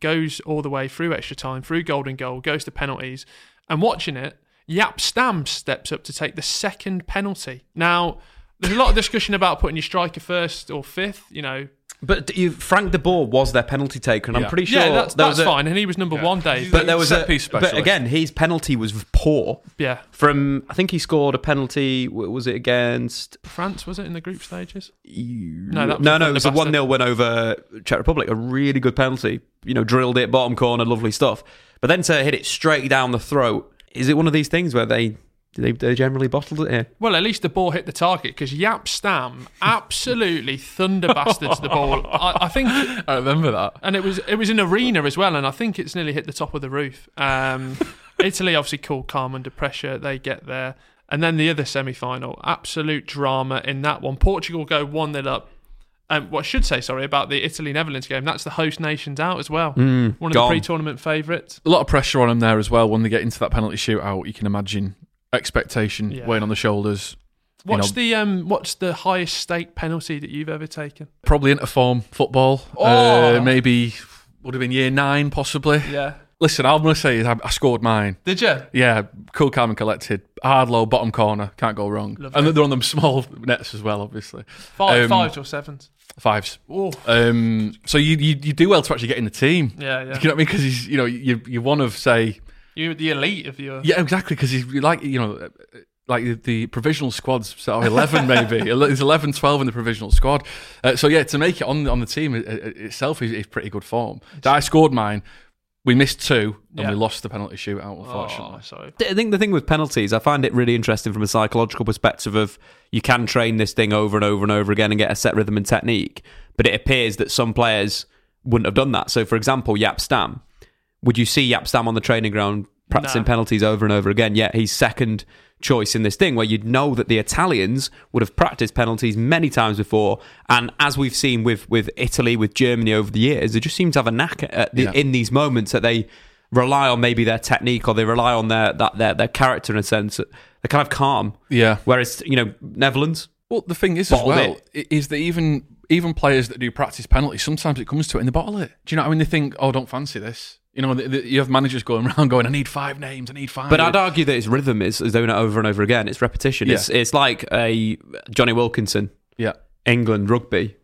Goes all the way through extra time, through golden goal, goes to penalties. And watching it, Jaap Stam steps up to take the second penalty. Now, there's a lot of discussion about putting your striker first or fifth, you know. But Frank de Boer was their penalty taker, and I'm pretty sure... Yeah, that's fine, and he was number one, Dave. But there was but again, his penalty was poor. Yeah. From, I think he scored a penalty, was it against... France, was it, in the group stages? No, it was a 1-0 win over Czech Republic, a really good penalty. You know, drilled it, bottom corner, lovely stuff. But then to hit it straight down the throat, is it one of these things where they generally bottled it here? Well, at least the ball hit the target because Jaap Stam absolutely thunderbastards the ball. I think I remember that, and it was an arena as well, and I think it's nearly hit the top of the roof. Italy obviously cool, calm under pressure. They get there, and then the other semi-final, absolute drama in that one. Portugal go 1-0 up. What I should say, sorry, about the Italy-Netherlands game, that's the host nations out as well. One of the pre-tournament favourites. A lot of pressure on them there as well when they get into that penalty shootout. You can imagine expectation weighing on the shoulders. What's the highest stake penalty that you've ever taken? Probably interform football. Maybe would have been year 9, possibly. Yeah. Listen, I'm going to say I scored mine. Did you? Yeah, cool, calm and collected. Hard, low, bottom corner. Can't go wrong. Lovely. And they're on them small nets as well, obviously. Fives or sevens? Fives. So you do well to actually get in the team. Yeah, yeah. You know what I mean? Because he's, you know, you're one of, say... You're the elite of your... Yeah, exactly, because he's like, you know... Like the provisional squad's set of 11, maybe. There's 11, 12 in the provisional squad. So, yeah, to make it on the team itself is pretty good form. I scored mine. We missed 2 and we lost the penalty shootout, unfortunately. Oh, sorry. I think the thing with penalties, I find it really interesting from a psychological perspective of you can train this thing over and over and over again and get a set rhythm and technique, but it appears that some players wouldn't have done that. So, for example, Jaap Stam. Would you see Jaap Stam on the training ground practicing penalties over and over again? Yeah, he's second choice in this thing where you'd know that the Italians would have practiced penalties many times before, and as we've seen with Italy, with Germany over the years, they just seem to have a knack at in these moments that they rely on maybe their technique or they rely on their character in a sense. They're kind of calm. Yeah. Whereas, you know, Netherlands. Well, the thing is as well is that even players that do practice penalties, sometimes it comes to it and they bottle it. Do you know what I mean? They think, oh, don't fancy this. You know, you have managers going around going, I need 5 names, I need 5. But I'd argue that it's rhythm, it's doing it over and over again. It's repetition. Yeah. It's like a Johnny Wilkinson, England, rugby,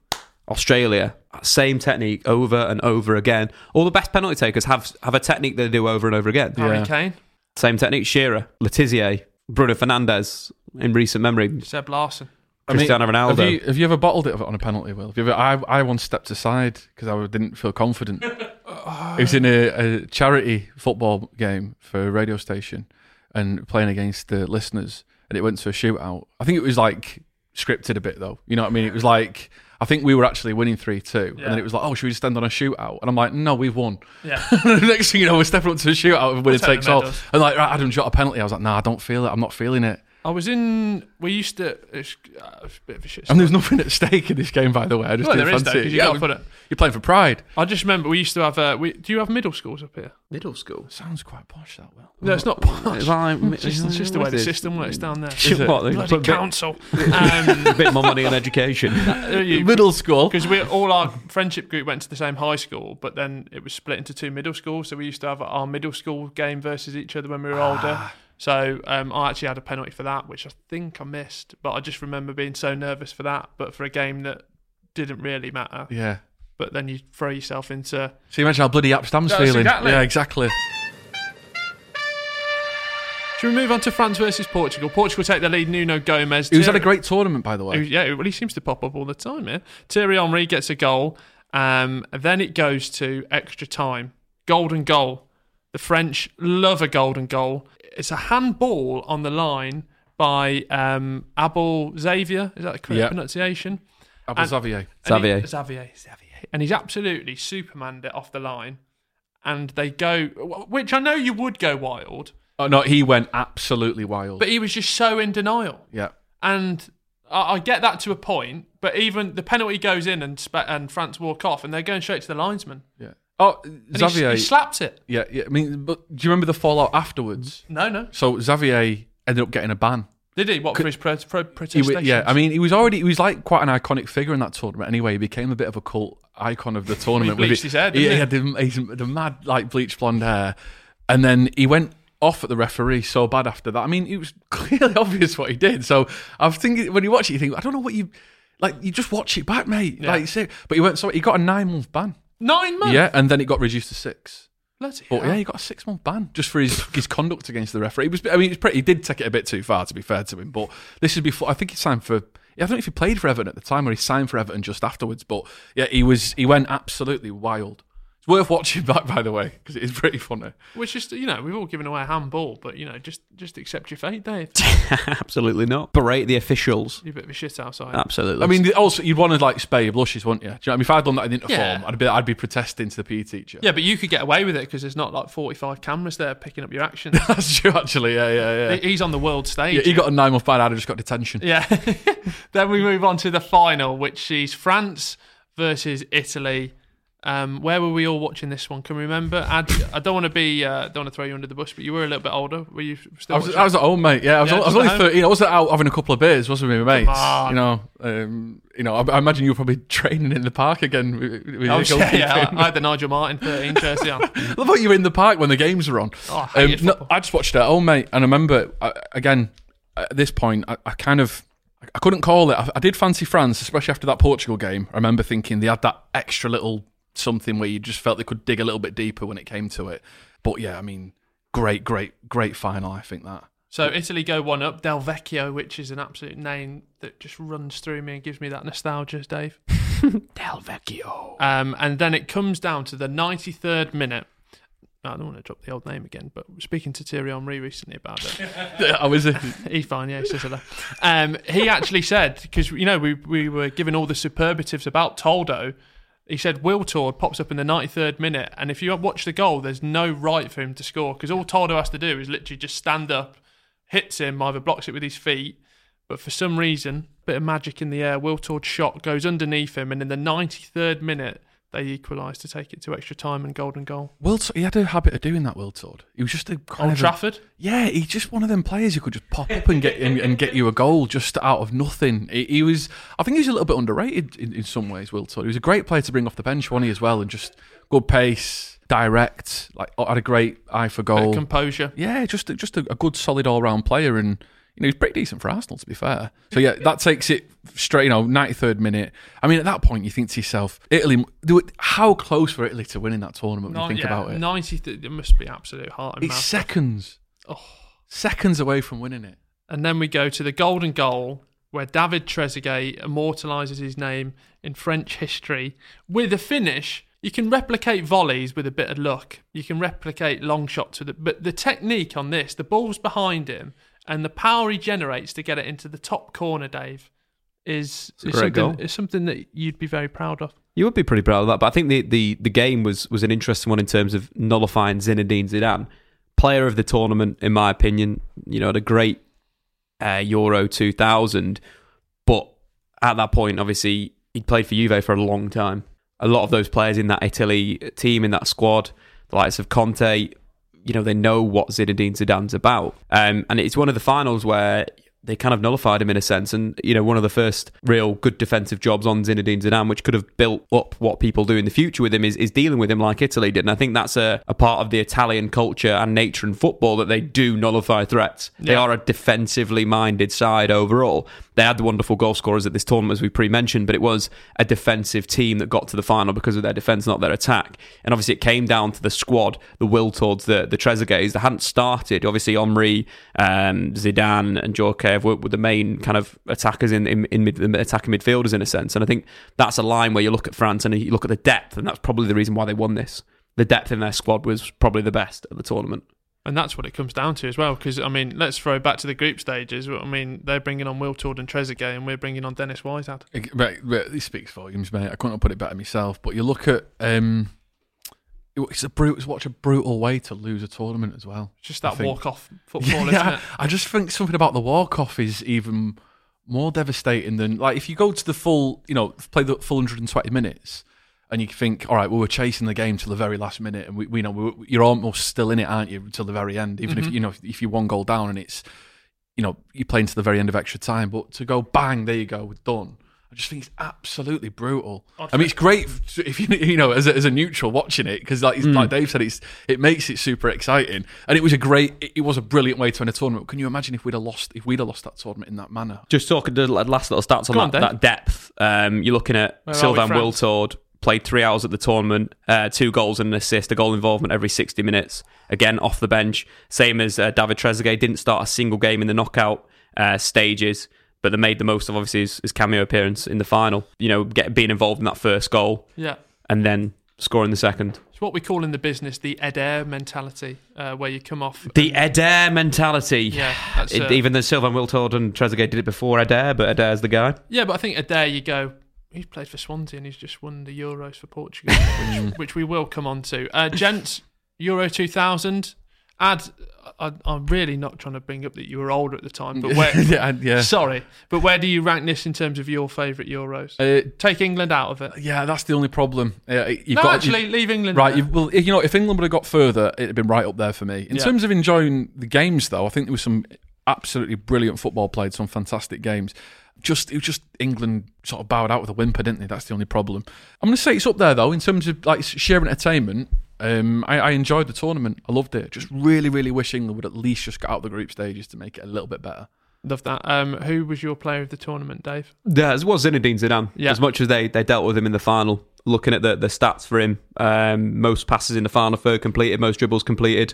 Australia, same technique over and over again. All the best penalty takers have a technique they do over and over again. Harry Kane. Same technique. Shearer, Letizia, Bruno Fernandes in recent memory. Seb Larson. Cristiano Ronaldo. Have you ever bottled it on a penalty, Will? Have you ever, I once stepped aside because I didn't feel confident. It was in a charity football game for a radio station and playing against the listeners, and it went to a shootout. I think it was like scripted a bit, though. You know what I mean? It was like, I think we were actually winning 3-2, and then it was like, oh, should we just stand on a shootout? And I'm like, no, we've won. Yeah. The next thing you know, we're stepping up to a shootout and winner takes all. And like, right, Adam shot a penalty. I was like, nah, I don't feel it. I'm not feeling it. It's a bit of a shit story. And there's nothing at stake in this game, by the way. I just didn't fancy it. You're playing for pride. I just remember we used to have... do you have middle schools up here? Middle school? Sounds quite posh, that, Will. No, it's not posh. It's just the way the system works down there. Bloody council. A bit more money on education. Middle school. Because all our friendship group went to the same high school, but then it was split into 2 middle schools, so we used to have our middle school game versus each other when we were older. So I actually had a penalty for that, which I think I missed, but I just remember being so nervous for that. But for a game that didn't really matter. Yeah. But then you throw yourself into... So you mentioned how bloody Jaap Stam's feeling. Exactly. Yeah, exactly. Should we move on to France versus Portugal? Portugal take the lead, Nuno Gomes. Who's had a great tournament, by the way. Yeah, well, he seems to pop up all the time, yeah. Thierry Henry gets a goal. Then it goes to extra time. Golden goal. The French love a golden goal. It's a handball on the line by Abel Xavier. Is that the correct pronunciation? Abel Xavier. Xavier. And he's absolutely supermanned it off the line. And they go, which I know you would go wild. Oh, no, he went absolutely wild. But he was just so in denial. Yeah. And I get that to a point, but even the penalty goes in and France walk off and they're going straight to the linesman. Yeah. Oh, and Xavier. He slapped it. Yeah. I mean, but do you remember the fallout afterwards? No. So Xavier ended up getting a ban. Did he? What, for his protestations? Yeah, I mean, he was like quite an iconic figure in that tournament anyway. He became a bit of a cult icon of the tournament. He bleached his hair, didn't he? He had the mad, like, bleached blonde hair. And then he went off at the referee so bad after that. I mean, it was clearly obvious what he did. So I was thinking, when you watch it, you think, I don't know what you... Like, you just watch it back, mate. Yeah. Like, see, but he got a 9-month ban. 9 months? Yeah, and then it got reduced to 6. Bloody hell. Yeah, he got a 6-month ban just for his conduct against the referee. He did take it a bit too far, to be fair to him. But this is before, I think he signed for, I don't know if he played for Everton at the time or he signed for Everton just afterwards. But yeah, he went absolutely wild. It's worth watching back, by the way, because it is pretty funny. Which is, we've all given away a handball, but just accept your fate, Dave. Absolutely not. Berate the officials. You're a bit of a shit outside. Absolutely. I mean, also you'd want to like spay your blushes, wouldn't you? Do you know what I mean? If I'd done that in uniform, I'd be protesting to the PE teacher. Yeah, but you could get away with it because there's not like 45 cameras there picking up your actions. That's true, actually. Yeah. He's on the world stage. Yeah, he got a 9-month ban. I'd have just got detention. Yeah. Then we move on to the final, which is France versus Italy. Where were we all watching this one? Can we remember? I don't want to throw you under the bus, but you were a little bit older. Were you still? I was at home, mate. Yeah, I was only 13. I was out having a couple of beers, wasn't with my mates. I imagine you were probably training in the park again. I had the Nigel Martyn 13 jersey on. I thought you were in the park when the games were on. Oh, I just watched it at home, mate, and I remember again at this point I couldn't call it. I did fancy France, especially after that Portugal game. I remember thinking they had that extra little something where you just felt they could dig a little bit deeper when it came to it. But yeah, I mean, great final, I think that. So Italy go 1-0, Del Vecchio, which is an absolute name that just runs through me and gives me that nostalgia, Dave. Del Vecchio. And then it comes down to the 93rd minute. I don't want to drop the old name again, but speaking to Thierry Henry recently about it. Oh, is it? He's fine, yeah, he's he actually said, because, we were given all the superlatives about Toldo. He said Will Tord pops up in the 93rd minute, and if you watch the goal, there's no right for him to score because all Toldo has to do is literally just stand up, hits him, either blocks it with his feet, but for some reason, bit of magic in the air, Will Tord's shot goes underneath him, and in the 93rd minute, they equalised to take it to extra time and golden goal. He had a habit of doing that, Will Tord. He was just a kind Old Trafford. Yeah, he's just one of them players who could just pop up and get you a goal just out of nothing. He was, I think, he was a little bit underrated in some ways. Will Tord. He was a great player to bring off the bench, wasn't he, as well, and just good pace, direct. Like had a great eye for goal, composure. Yeah, just a good, solid all round player, and he's pretty decent for Arsenal, to be fair. So yeah, that takes it straight, 93rd minute. I mean, at that point, you think to yourself, Italy, how close were Italy to winning that tournament when you think about it? 93rd, it must be absolute heart and mouth. It's seconds away from winning it. And then we go to the golden goal, where David Trezeguet immortalises his name in French history with a finish. You can replicate volleys with a bit of luck. You can replicate long shots with it. But the technique on this, the ball's behind him, and the power he generates to get it into the top corner, Dave, is something that you'd be very proud of. You would be pretty proud of that, but I think the game was an interesting one in terms of nullifying Zinedine Zidane. Player of the tournament, in my opinion, had a great Euro 2000, but at that point, obviously, he'd played for Juve for a long time. A lot of those players in that Italy team, in that squad, the likes of Conte, they know what Zinedine Zidane's about. And it's one of the finals where they kind of nullified him in a sense. And, you know, one of the first real good defensive jobs on Zinedine Zidane, which could have built up what people do in the future with him, is dealing with him like Italy did. And I think that's a part of the Italian culture and nature in football, that they do nullify threats. Yeah. They are a defensively minded side overall. They had the wonderful goal scorers at this tournament, as we pre-mentioned, but it was a defensive team that got to the final because of their defence, not their attack. And obviously it came down to the squad, the will towards the Trezeguets. They hadn't started. Obviously Omri, Zidane and Djorkaeff were the main kind of attackers in attacking midfielders in a sense. And I think that's a line where you look at France and you look at the depth, and that's probably the reason why they won this. The depth in their squad was probably the best at the tournament. And that's what it comes down to as well, because, I mean, let's throw back to the group stages. I mean, they're bringing on Will Tord and Trezeguet, and we're bringing on Dennis Wise. Right, this speaks volumes, mate. I couldn't put it better myself, but you look at... It's such a brutal way to lose a tournament as well. It's just that walk-off football, isn't it? I just think something about the walk-off is even more devastating than... Like, if you go to the full, you know, play the full 120 minutes... And you think, all right, well, we're chasing the game till the very last minute, and we you're almost still in it, aren't you, till the very end? Even if if you're one goal down, and it's, you know, you're playing to the very end of extra time. But to go bang, there you go, we're done. I just think it's absolutely brutal. I mean, it's great if you know as a neutral watching it, because like Dave said, it makes it super exciting, and it was a brilliant way to end a tournament. Can you imagine if we'd have lost that tournament in that manner? Just talking to the last little stats on that depth. You're looking at Sylvain Wiltord. Played 3 hours at the tournament, 2 goals and an assist, a goal involvement every 60 minutes. Again, off the bench. Same as David Trezeguet, didn't start a single game in the knockout stages, but they made the most of, obviously, his cameo appearance in the final. You know, being involved in that first goal. Yeah. And then scoring the second. It's what we call in the business the Ed-Air mentality, where you come off... The Ed-Air mentality. Yeah. Even though Sylvain Wiltord and Trezeguet did it before Ed-Air, but Ed-Air's the guy. Yeah, but I think Ed-Air, you go... He's played for Swansea and he's just won the Euros for Portugal, which we will come on to. Gents, Euro 2000. Ad, I'm really not trying to bring up that you were older at the time, but where, yeah. Sorry, but where do you rank this in terms of your favourite Euros? Take England out of it. Yeah, that's the only problem. Leave England. Right, well, you know, if England would have got further, it'd have been right up there for me. In terms of enjoying the games, though, I think there was some absolutely brilliant football played, some fantastic games. It was just England sort of bowed out with a whimper, didn't they? That's the only problem. I'm going to say it's up there, though, in terms of like sheer entertainment. I enjoyed the tournament. I loved it. Just really, really wish England would at least just get out of the group stages to make it a little bit better. Love that. Who was your player of the tournament, Dave? Yeah, it was Zinedine Zidane. Yeah. As much as they dealt with him in the final, looking at the stats for him, most passes in the final third completed, most dribbles completed,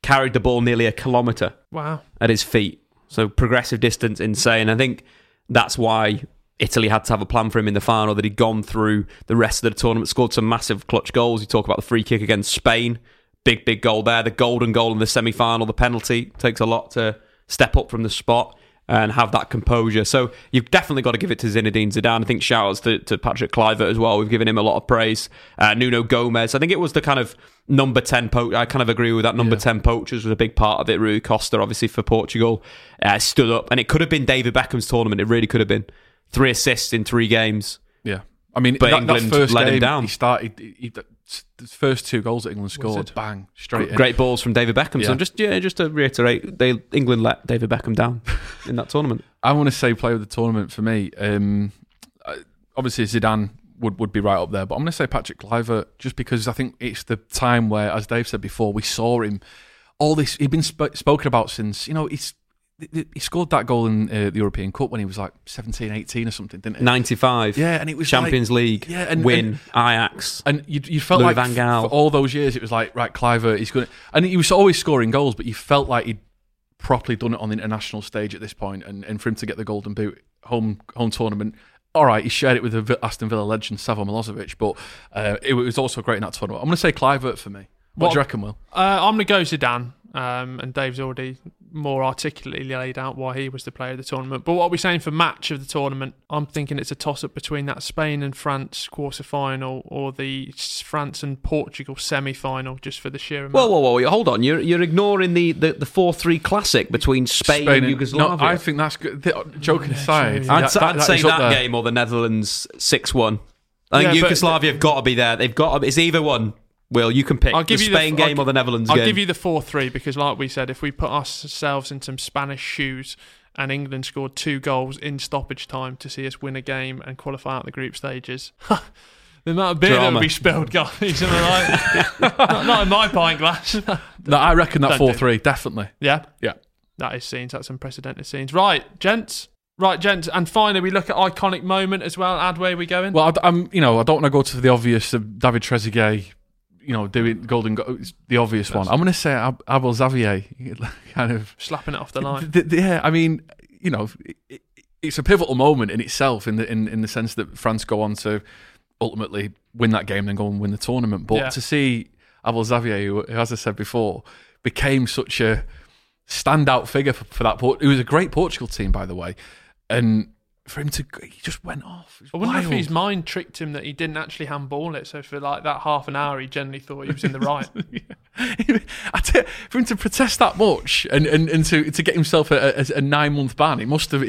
carried the ball nearly a kilometre. Wow. At his feet. So progressive distance, insane. I think... That's why Italy had to have a plan for him in the final, that he'd gone through the rest of the tournament, scored some massive clutch goals. You talk about the free kick against Spain, big goal there, the golden goal in the semi-final, the penalty. It takes a lot to step up from the spot and have that composure. So you've definitely got to give it to Zinedine Zidane. I think shout-outs to Patrick Kluivert as well. We've given him a lot of praise. Nuno Gomes. I think it was the kind of number 10 poach. I kind of agree with that. Number 10 poachers was a big part of it. Rui Costa, obviously, for Portugal, stood up. And it could have been David Beckham's tournament. It really could have been. 3 assists in 3 games. Yeah. I mean, but England that first let him down. He started... The first 2 goals that England scored, bang, straight in. Great balls from David Beckham. Yeah. So just to reiterate, England let David Beckham down in that tournament. I want to say player of the tournament for me. Obviously, Zidane would be right up there, but I'm going to say Patrick Kluivert, just because I think it's the time where, as Dave said before, we saw him. All this he'd been spoken about since, you know, he scored that goal in the European Cup when he was like 17, 18 or something, didn't he? 95. Yeah, and it was Champions League, win, Ajax. And you felt Louis like for all those years it was like, right, Kluivert, he's going to... And he was always scoring goals, but you felt like he'd properly done it on the international stage at this point, and for him to get the golden boot, home tournament... All right, he shared it with the Aston Villa legend Savo Milosevic, but it was also great in that tournament. I'm going to say Kluivert for me. What do you reckon, Will? I'm going to go Zidane, and Dave's already... more articulately laid out why he was the player of the tournament. But what are we saying for match of the tournament? I'm thinking it's a toss-up between that Spain and France quarter-final or the France and Portugal semi-final, just for the sheer amount. Whoa, hold on. You're ignoring the 4-3 classic between Spain and Yugoslavia. No, I think that's good. Joking aside. I'd say that game or the Netherlands 6-1. I think Yugoslavia have got to be there. They've got to, it's either one. Will, you can pick the Spain game or the Netherlands game. I'll give you the 4-3 because, like we said, if we put ourselves in some Spanish shoes, and England scored 2 goals in stoppage time to see us win a game and qualify out the group stages. The amount of beer that would be spilled, guys. Not in my pint glass. No, I reckon that 4-3, definitely. Yeah? Yeah. That is scenes. That's unprecedented scenes. Right, gents. And finally, we look at iconic moment as well. Ad, where are we going? Well, I don't want to go to the obvious David Trezeguet, doing golden, the obvious one. I'm going to say Abel Xavier, kind of slapping it off the line. It's a pivotal moment in itself, in the sense that France go on to ultimately win that game, then go and win the tournament. But to see Abel Xavier, who, as I said before, became such a standout figure for that port. It was a great Portugal team, by the way, and for him to, he just went off. I wonder if his mind tricked him that he didn't actually handball it. So for that half an hour, he generally thought he was in the right. For him to protest that much and to get himself a 9-month ban, he must have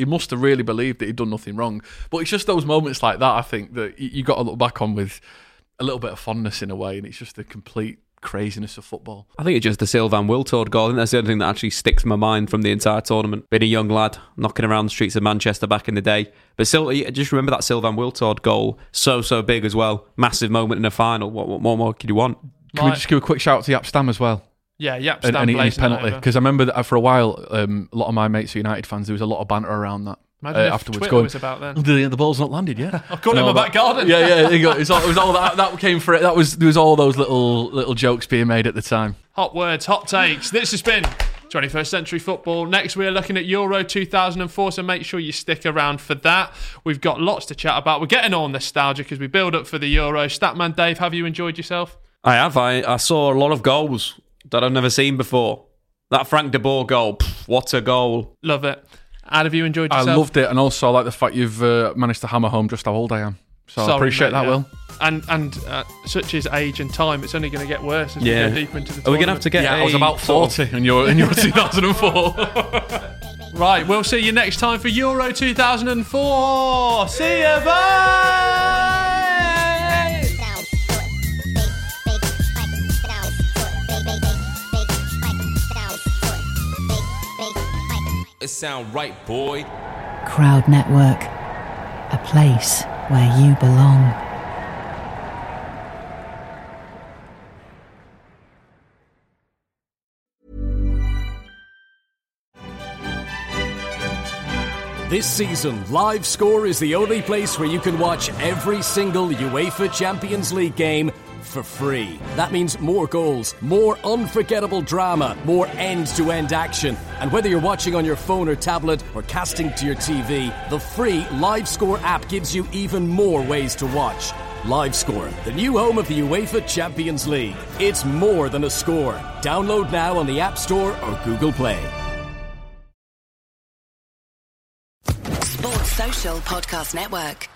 really believed that he'd done nothing wrong. But it's just those moments like that, I think, that you got to look back on with a little bit of fondness in a way, and it's just the complete craziness of football. I think it's just the Sylvain Wiltord goal. I think that's the only thing that actually sticks in my mind from the entire tournament. Being a young lad, knocking around the streets of Manchester back in the day. But still, just remember that Sylvain Wiltord goal. So big as well. Massive moment in a final. What more could you want? Can we just give a quick shout out to Jaap Stam as well? Yeah, Jaap Stam. And his penalty. Because I remember that for a while, a lot of my mates who are United fans, there was a lot of banter around that. Imagine afterwards, Twitter was about then. The ball's not landed yet. I've got it in my back garden. Yeah. It was all that. That came for it. There was all those little jokes being made at the time. Hot words, hot takes. This has been 21st Century Football. Next, we are looking at Euro 2004. So make sure you stick around for that. We've got lots to chat about. We're getting all nostalgic as we build up for the Euro. Statman Dave, have you enjoyed yourself? I have. I saw a lot of goals that I've never seen before. That Frank de Boer goal. What a goal! Love it. Ad, have you enjoyed yourself? I loved it, and also I like the fact you've managed to hammer home just how old I am. Sorry, I appreciate that, yeah. Will. And such is age and time, it's only going to get worse as we go deeper into the tournament. Are we going to have to get I was about 40 and you're 2004. Right, we'll see you next time for Euro 2004. See ya, bye! It sound right, boy. Crowd Network, a place where you belong. This season, LiveScore is the only place where you can watch every single UEFA Champions League game for free. That means more goals, more unforgettable drama, more end-to-end action. And whether you're watching on your phone or tablet or casting to your TV, the free LiveScore app gives you even more ways to watch. LiveScore, the new home of the UEFA Champions League. It's more than a score. Download now on the App Store or Google Play. Sports Social Podcast Network.